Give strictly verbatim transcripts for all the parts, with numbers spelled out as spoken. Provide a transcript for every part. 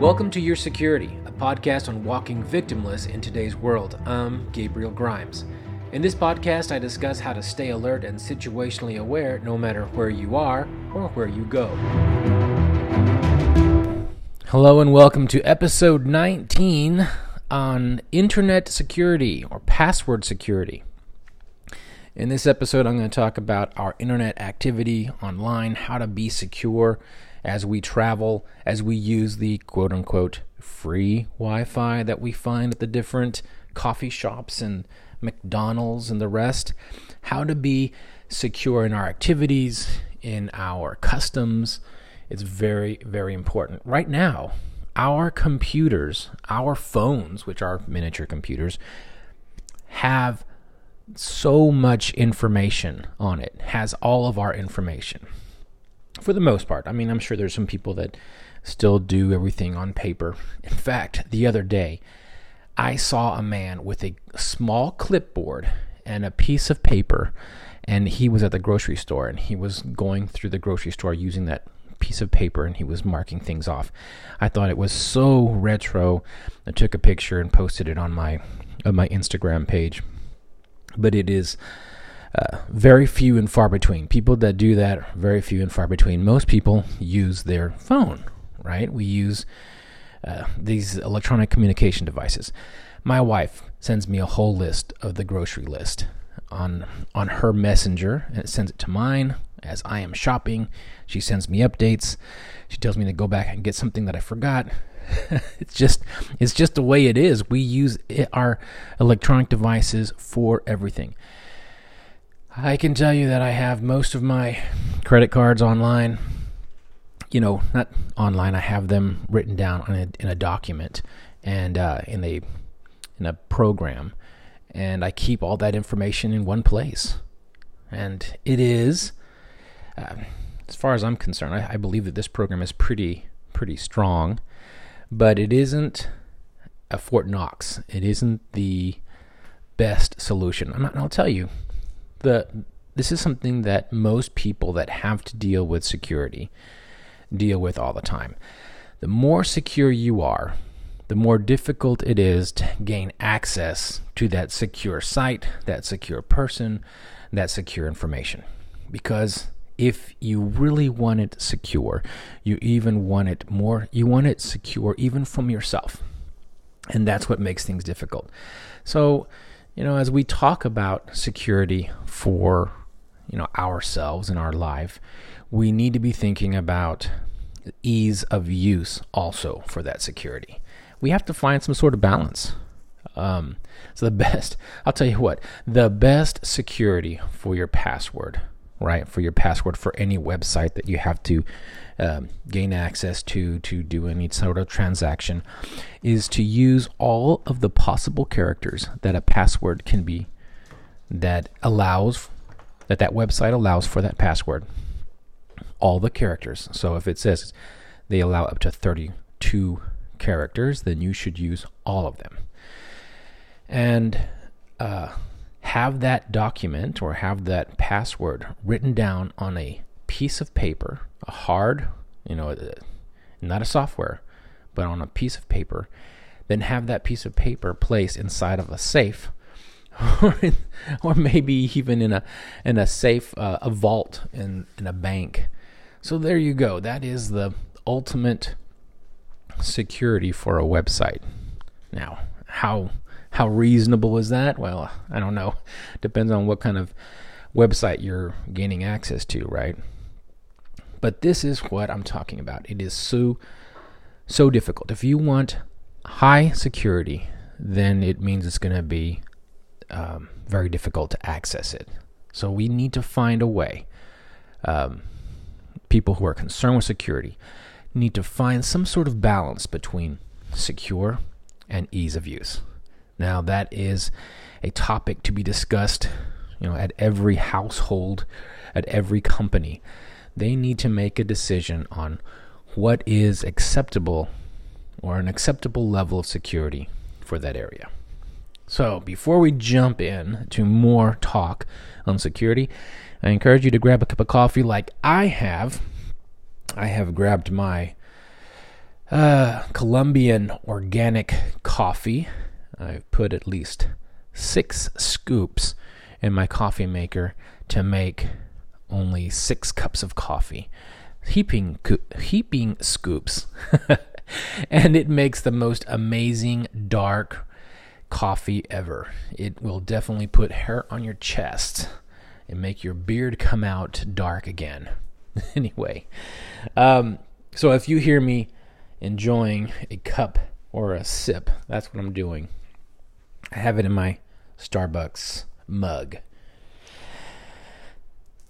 Welcome to Your Security, a podcast on walking victimless in today's world. I'm Gabriel Grimes. In this podcast, I discuss how to stay alert and situationally aware no matter where you are or where you go. Hello and welcome to episode nineteen on internet security or password security. In this episode, I'm going to talk about our internet activity online, how to be secure as we travel, as we use the quote-unquote free Wi-Fi that we find at the different coffee shops and McDonald's and the rest, how to be secure in our activities, in our customs. It's very, very important. Right now, our computers, our phones, which are miniature computers, have so much information on it, has all of our information. For the most part. I mean, I'm sure there's some people that still do everything on paper. In fact, the other day, I saw a man with a small clipboard and a piece of paper, and he was at the grocery store, and he was going through the grocery store using that piece of paper, and he was marking things off. I thought it was so retro. I took a picture and posted it on my, on my Instagram page, but it is... Uh, very few and far between. People that do that, very few and far between. Most people use their phone, right? We use uh, these electronic communication devices. My wife sends me a whole list of the grocery list on on her messenger, and it sends it to mine as I am shopping. She sends me updates. She tells me to go back and get something that I forgot. It's just it's just the way it is. We use it, our electronic devices for everything. I can tell you that I have most of my credit cards online. You know, not online. I have them written down in a, in a document and uh, in a in a program, and I keep all that information in one place. And it is, uh, as far as I'm concerned, I, I believe that this program is pretty pretty strong, but it isn't a Fort Knox. It isn't the best solution. I'm not, I'll tell you. The, this is something that most people that have to deal with security deal with all the time. The more secure you are, the more difficult it is to gain access to that secure site, that secure person, that secure information. Because if you really want it secure, you even want it more, you want it secure even from yourself. And that's what makes things difficult. So, you know, as we talk about security for, you know, ourselves in our life, we need to be thinking about ease of use also for that security. We have to find some sort of balance. Um, so the best, I'll tell you what, the best security for your password, right? For your password for any website that you have to um, gain access to, to do any sort of transaction, is to use all of the possible characters that a password can be, that allows, that that website allows for that password. All the characters. So if it says they allow up to thirty-two characters, then you should use all of them. And, uh, have that document or have that password written down on a piece of paper, a hard, you know, not a software, but on a piece of paper, then have that piece of paper placed inside of a safe or in, or maybe even in a in a safe, uh, a vault in, in a bank. So there you go. That is the ultimate security for a website. Now, how... How reasonable is that? Well, I don't know. Depends on what kind of website you're gaining access to, right? But this is what I'm talking about. It is so, so difficult. If you want high security, then it means it's going to be um, very difficult to access it. So we need to find a way. Um, people who are concerned with security need to find some sort of balance between secure and ease of use. Now, that is a topic to be discussed, you know, at every household, at every company. They need to make a decision on what is acceptable or an acceptable level of security for that area. So before we jump in to more talk on security, I encourage you to grab a cup of coffee like I have. I have grabbed my Uh, Colombian organic coffee. I've put at least six scoops in my coffee maker to make only six cups of coffee. Heaping, heaping scoops. And it makes the most amazing dark coffee ever. It will definitely put hair on your chest and make your beard come out dark again. Anyway, um, so if you hear me enjoying a cup or a sip, that's what I'm doing. I have it in my Starbucks mug.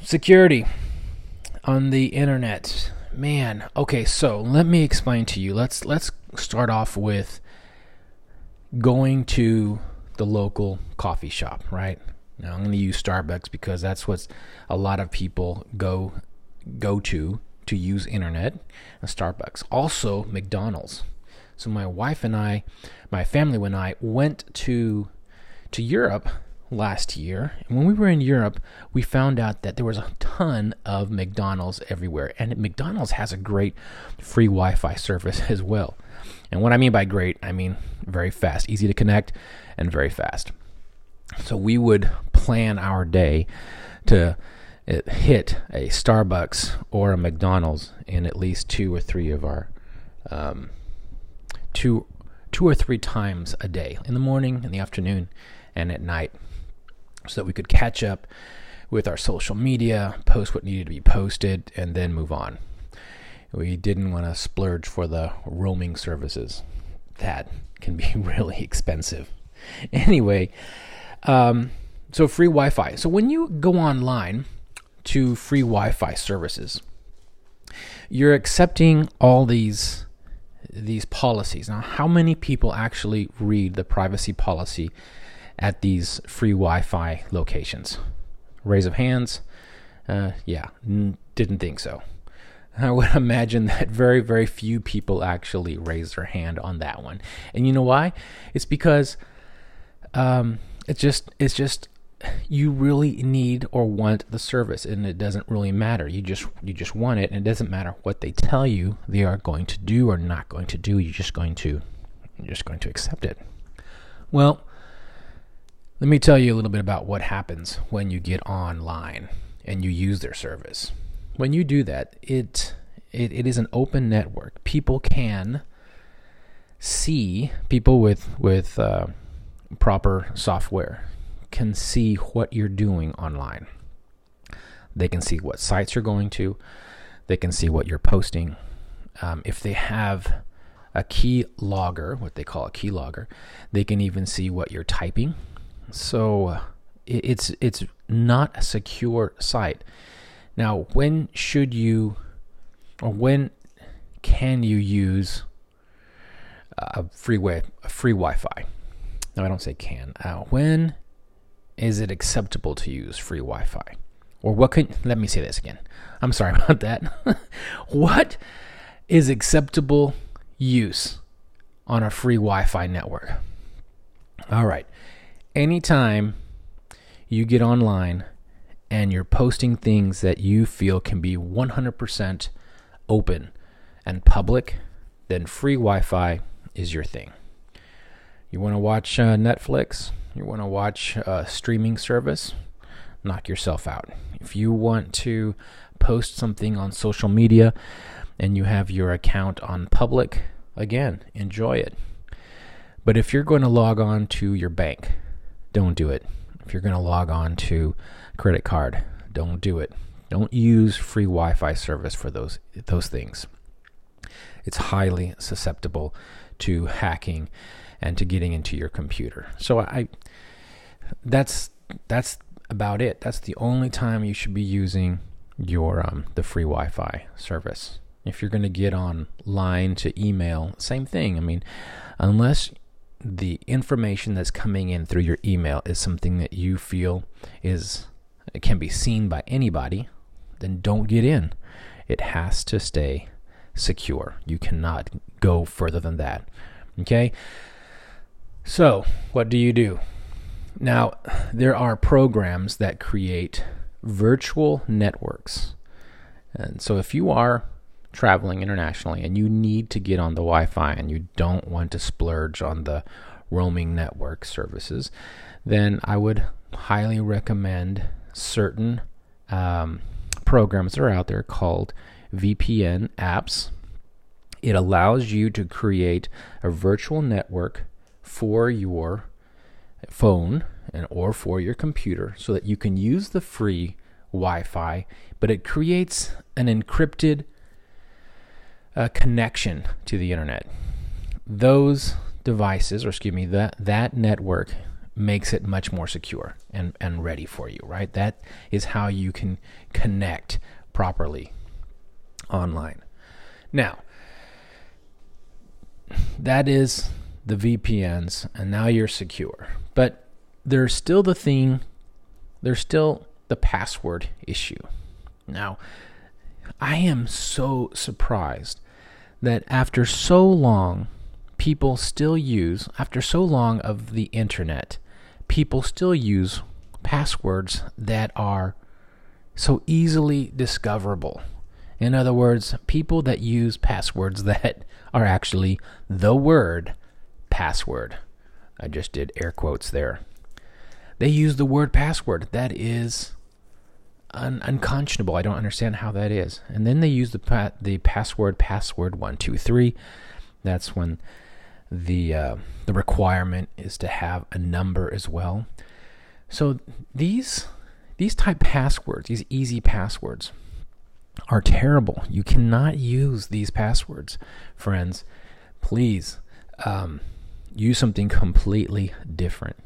Security on the internet. Man, okay, so let me explain to you. Let's let's start off with going to the local coffee shop, right? Now I'm going to use Starbucks because that's what a lot of people go go to to use internet, and Starbucks. Also McDonald's. So my wife and I, my family and I went to to Europe last year, and when we were in Europe, we found out that there was a ton of McDonald's everywhere, and McDonald's has a great free Wi-Fi service as well. And what I mean by great, I mean very fast, easy to connect, and very fast. So we would plan our day to hit a Starbucks or a McDonald's in at least two or three of our um, two two or three times a day, in the morning, in the afternoon, and at night, so that we could catch up with our social media, post what needed to be posted, and then move on. We didn't want to splurge for the roaming services. That can be really expensive. Anyway, um, so free Wi-Fi. So when you go online to free Wi-Fi services, you're accepting all these these policies. Now, how many people actually read the privacy policy at these free Wi-Fi locations? Raise of hands. Uh, yeah, n- didn't think so. I would imagine that very, very few people actually raise their hand on that one. And you know why? It's because um, it's just it's just you really need or want the service, and it doesn't really matter. You just you just want it, and it doesn't matter what they tell you they are going to do or not going to do. You're just going to you're just going to accept it. Well, let me tell you a little bit about what happens when you get online and you use their service. When you do that, it, it it is an open network. People can see, people with with uh, proper software can see what you're doing online. They can see what sites you're going to. They can see what you're posting. Um, if they have a key logger, what they call a key logger, they can even see what you're typing. So uh, it, it's it's not a secure site. Now, when should you, or when can you use a free way, a free Wi-Fi? No, I don't say can. Uh, when is it acceptable to use free Wi-Fi? Or what can? Let me say this again. I'm sorry about that. What is acceptable use on a free Wi-Fi network? All right. Anytime you get online and you're posting things that you feel can be one hundred percent open and public, then free Wi-Fi is your thing. You want to watch uh, Netflix? You want to watch a streaming service? Knock yourself out. If you want to post something on social media and you have your account on public, again, enjoy it. But if you're going to log on to your bank, don't do it. If you're going to log on to credit card, don't do it. Don't use free Wi-Fi service for those those things. It's highly susceptible to hacking and to getting into your computer. So I that's that's about it. That's the only time you should be using your um, the free Wi-Fi service. If you're going to get online to email, same thing. I mean, unless the information that's coming in through your email is something that you feel is it can be seen by anybody, then don't get in. It has to stay secure. You cannot go further than that. Okay? So, what do you do? Now, there are programs that create virtual networks. And so if you are traveling internationally and you need to get on the Wi-Fi and you don't want to splurge on the roaming network services, then I would highly recommend certain um, programs that are out there called V P N apps. It allows you to create a virtual network for your phone and or for your computer so that you can use the free Wi-Fi, but it creates an encrypted uh, connection to the internet. Those devices, or excuse me, that, that network makes it much more secure and, and ready for you, right? That is how you can connect properly online. Now, that is the V P Ns, and now you're secure. But there's still the thing, there's still the password issue. Now, I am so surprised that after so long, people still use, after so long of the internet, people still use passwords that are so easily discoverable. In other words, people that use passwords that are actually the word password. I just did air quotes there. They use the word password. That is un- unconscionable. I don't understand how that is. And then they use the pa- the password, password one, two, three. That's when the uh, the requirement is to have a number as well. So these these type passwords, these easy passwords, are terrible. You cannot use these passwords, friends. Please um, use something completely different.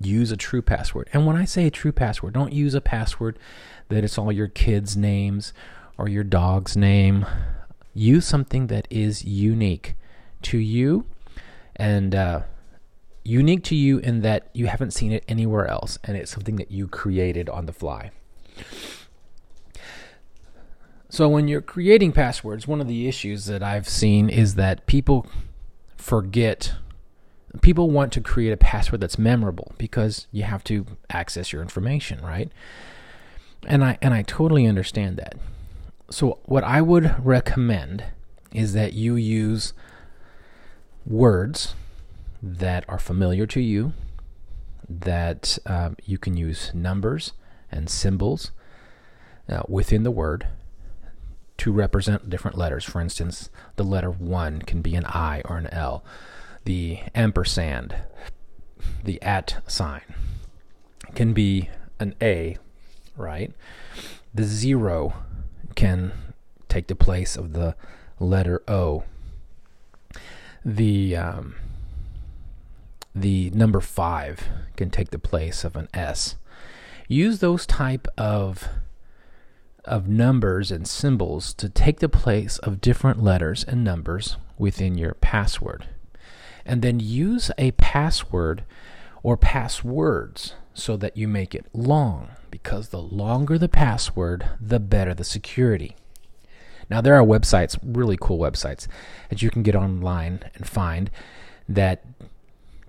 Use a true password. And when I say a true password, don't use a password that it's all your kids' names or your dog's name. Use something that is unique to you and uh, unique to you in that you haven't seen it anywhere else, and it's something that you created on the fly. So when you're creating passwords, one of the issues that I've seen is that people forget. People want to create a password that's memorable because you have to access your information, right? And I and I totally understand that. So what I would recommend is that you use words that are familiar to you, that uh, you can use numbers and symbols uh, within the word to represent different letters. For instance, the letter one can be an I or an L. The ampersand, the at sign, can be an A, right? The zero can take the place of the letter O. The um, the number five can take the place of an S. Use those type of of numbers and symbols to take the place of different letters and numbers within your password. And then use a password or passwords so that you make it long, because the longer the password, the better the security. Now, there are websites, really cool websites, that you can get online and find that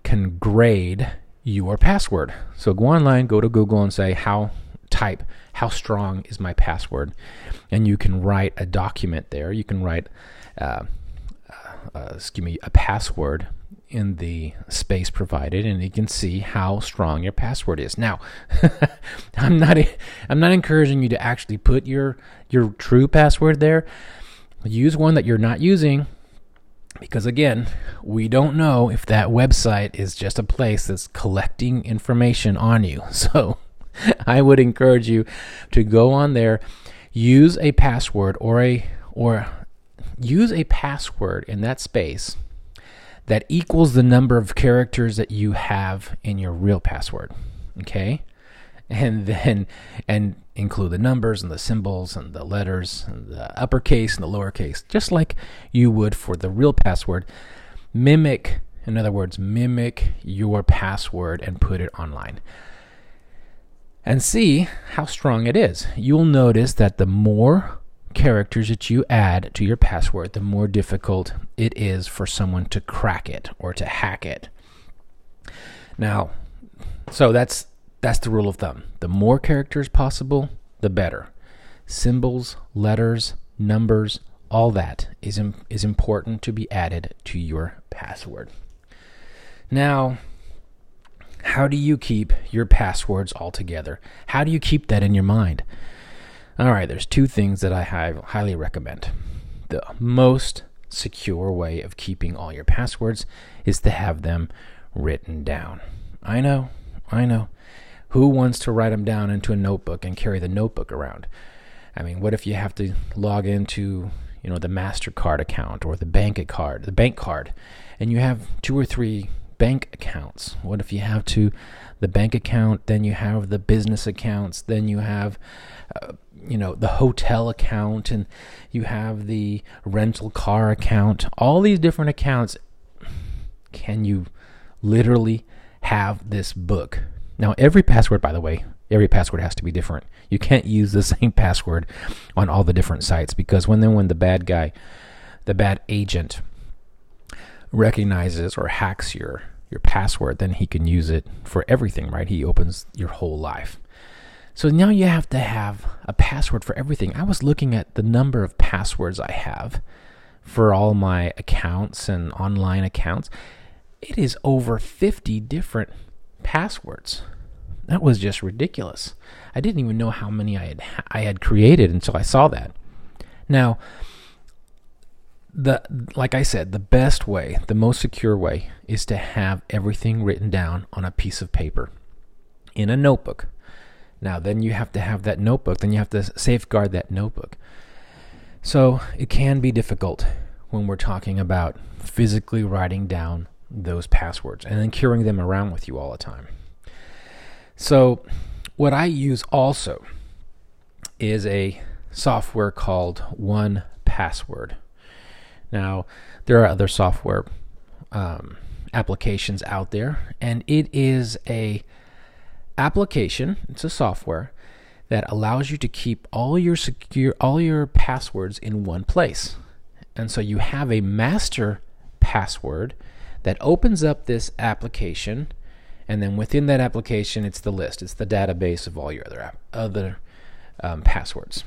can grade your password. So go online, go to Google and say, how type, how strong is my password? And you can write a document there. You can write, uh, uh, excuse me, a password in the space provided, and you can see how strong your password is. Now, I'm not I'm not encouraging you to actually put your your true password there. Use one that you're not using, because again, we don't know if that website is just a place that's collecting information on you. So, I would encourage you to go on there, use a password or a or use a password in that space that equals the number of characters that you have in your real password, okay? And then, and include the numbers and the symbols and the letters and the uppercase and the lowercase, just like you would for the real password. Mimic, in other words, mimic your password and put it online. And see how strong it is. You'll notice that the more characters that you add to your password, the more difficult it is for someone to crack it or to hack it. Now, so that's that's the rule of thumb. The more characters possible, the better. Symbols, letters, numbers, All that is im- is important to be added to your password. Now, how do you keep your passwords all together? How do you keep that in your mind? All right, there's two things that I have, highly recommend. The most secure way of keeping all your passwords is to have them written down. I know, I know. Who wants to write them down into a notebook and carry the notebook around? I mean, what if you have to log into, you know, the MasterCard account or the bank card, the bank card, and you have two or three bank accounts? What if you have to the bank account, then you have the business accounts, then you have, uh, you know, the hotel account, and you have the rental car account, all these different accounts? Can you literally have this book? Now, every password, by the way, every password has to be different. You can't use the same password on all the different sites, because when then when the bad guy, the bad agent recognizes or hacks your, your password, then he can use it for everything, right? He opens your whole life. So now you have to have a password for everything. I was looking at the number of passwords I have for all my accounts and online accounts. It is over fifty different passwords. That was just ridiculous. I didn't even know how many I had I had created until I saw that. Now, the like I said, the best way, the most secure way, is to have everything written down on a piece of paper in a notebook. Now, then you have to have that notebook. Then you have to safeguard that notebook. So it can be difficult when we're talking about physically writing down those passwords and then carrying them around with you all the time. So what I use also is a software called one Password. Now, there are other software um, applications out there, and it is a application, it's a software that allows you to keep all your secure all your passwords in one place. And so you have a master password that opens up this application, and then within that application, it's the list. It's the database of all your other other um, passwords.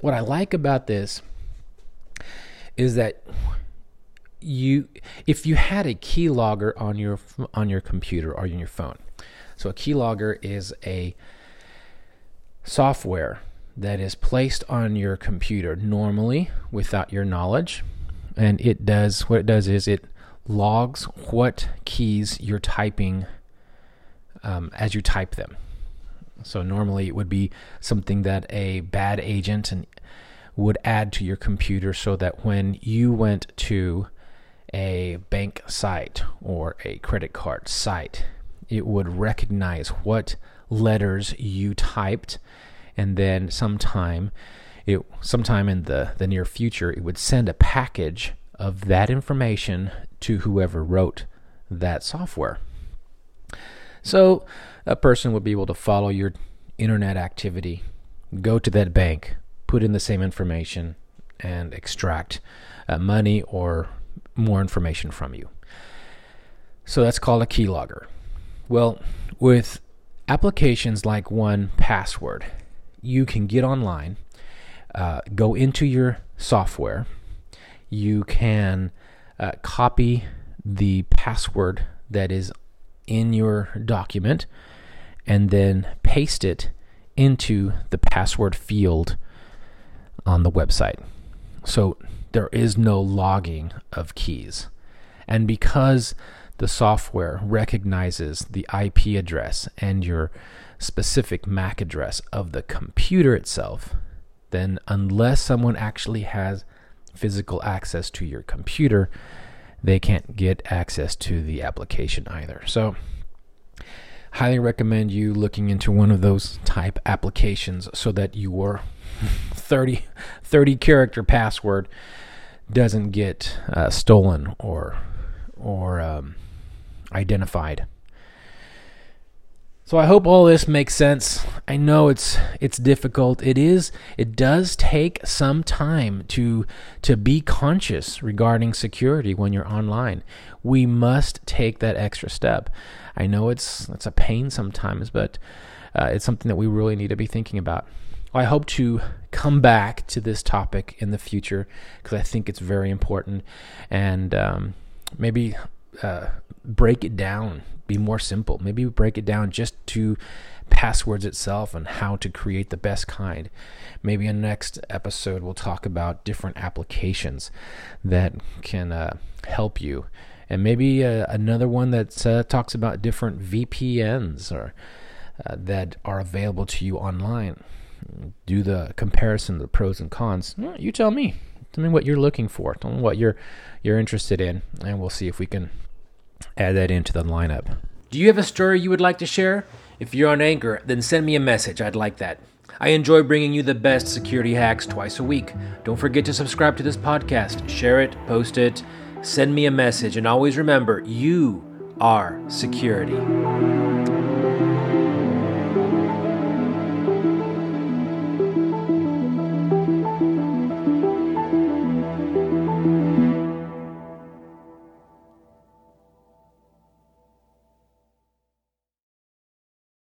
What I like about this is that you, if you had a keylogger on your on your computer or on your phone, so a keylogger is a software that is placed on your computer normally without your knowledge, and it does what it does is it logs what keys you're typing Um, as you type them. So normally it would be something that a bad agent and would add to your computer so that when you went to a bank site or a credit card site, it would recognize what letters you typed, and then sometime it sometime in the, the near future it would send a package of that information to whoever wrote that software. So a person would be able to follow your internet activity, go to that bank, put in the same information, and extract uh, money or more information from you. So that's called a keylogger. Well, with applications like one Password, you can get online, uh, go into your software, you can uh, copy the password that is in your document and then paste it into the password field on the website. So there is no logging of keys. And because the software recognizes the I P address and your specific M A C address of the computer itself, then unless someone actually has physical access to your computer, they can't get access to the application either. So, highly recommend you looking into one of those type applications so that your thirty, thirty character password doesn't get uh, stolen or or um, identified. So I hope all this makes sense. I know it's it's difficult. It is it does take some time to to be conscious regarding security when you're online. We must take that extra step. I know it's it's a pain sometimes, but uh, it's something that we really need to be thinking about. I hope to come back to this topic in the future because I think it's very important, and um, maybe uh, break it down, be more simple. Maybe break it down just to passwords itself and how to create the best kind. Maybe in the next episode we'll talk about different applications that can uh, help you. And maybe uh, another one that uh, talks about different V P Ns or uh, that are available to you online. Do the comparison, the pros and cons. You tell me. Tell me what you're looking for. Tell me what you're you're interested in, and we'll see if we can add that into the lineup. Do you have a story you would like to share? If you're on Anchor, then send me a message. I'd like that. I enjoy bringing you the best security hacks twice a week. Don't forget to subscribe to this podcast. Share it, post it, send me a message, and always remember, you are security.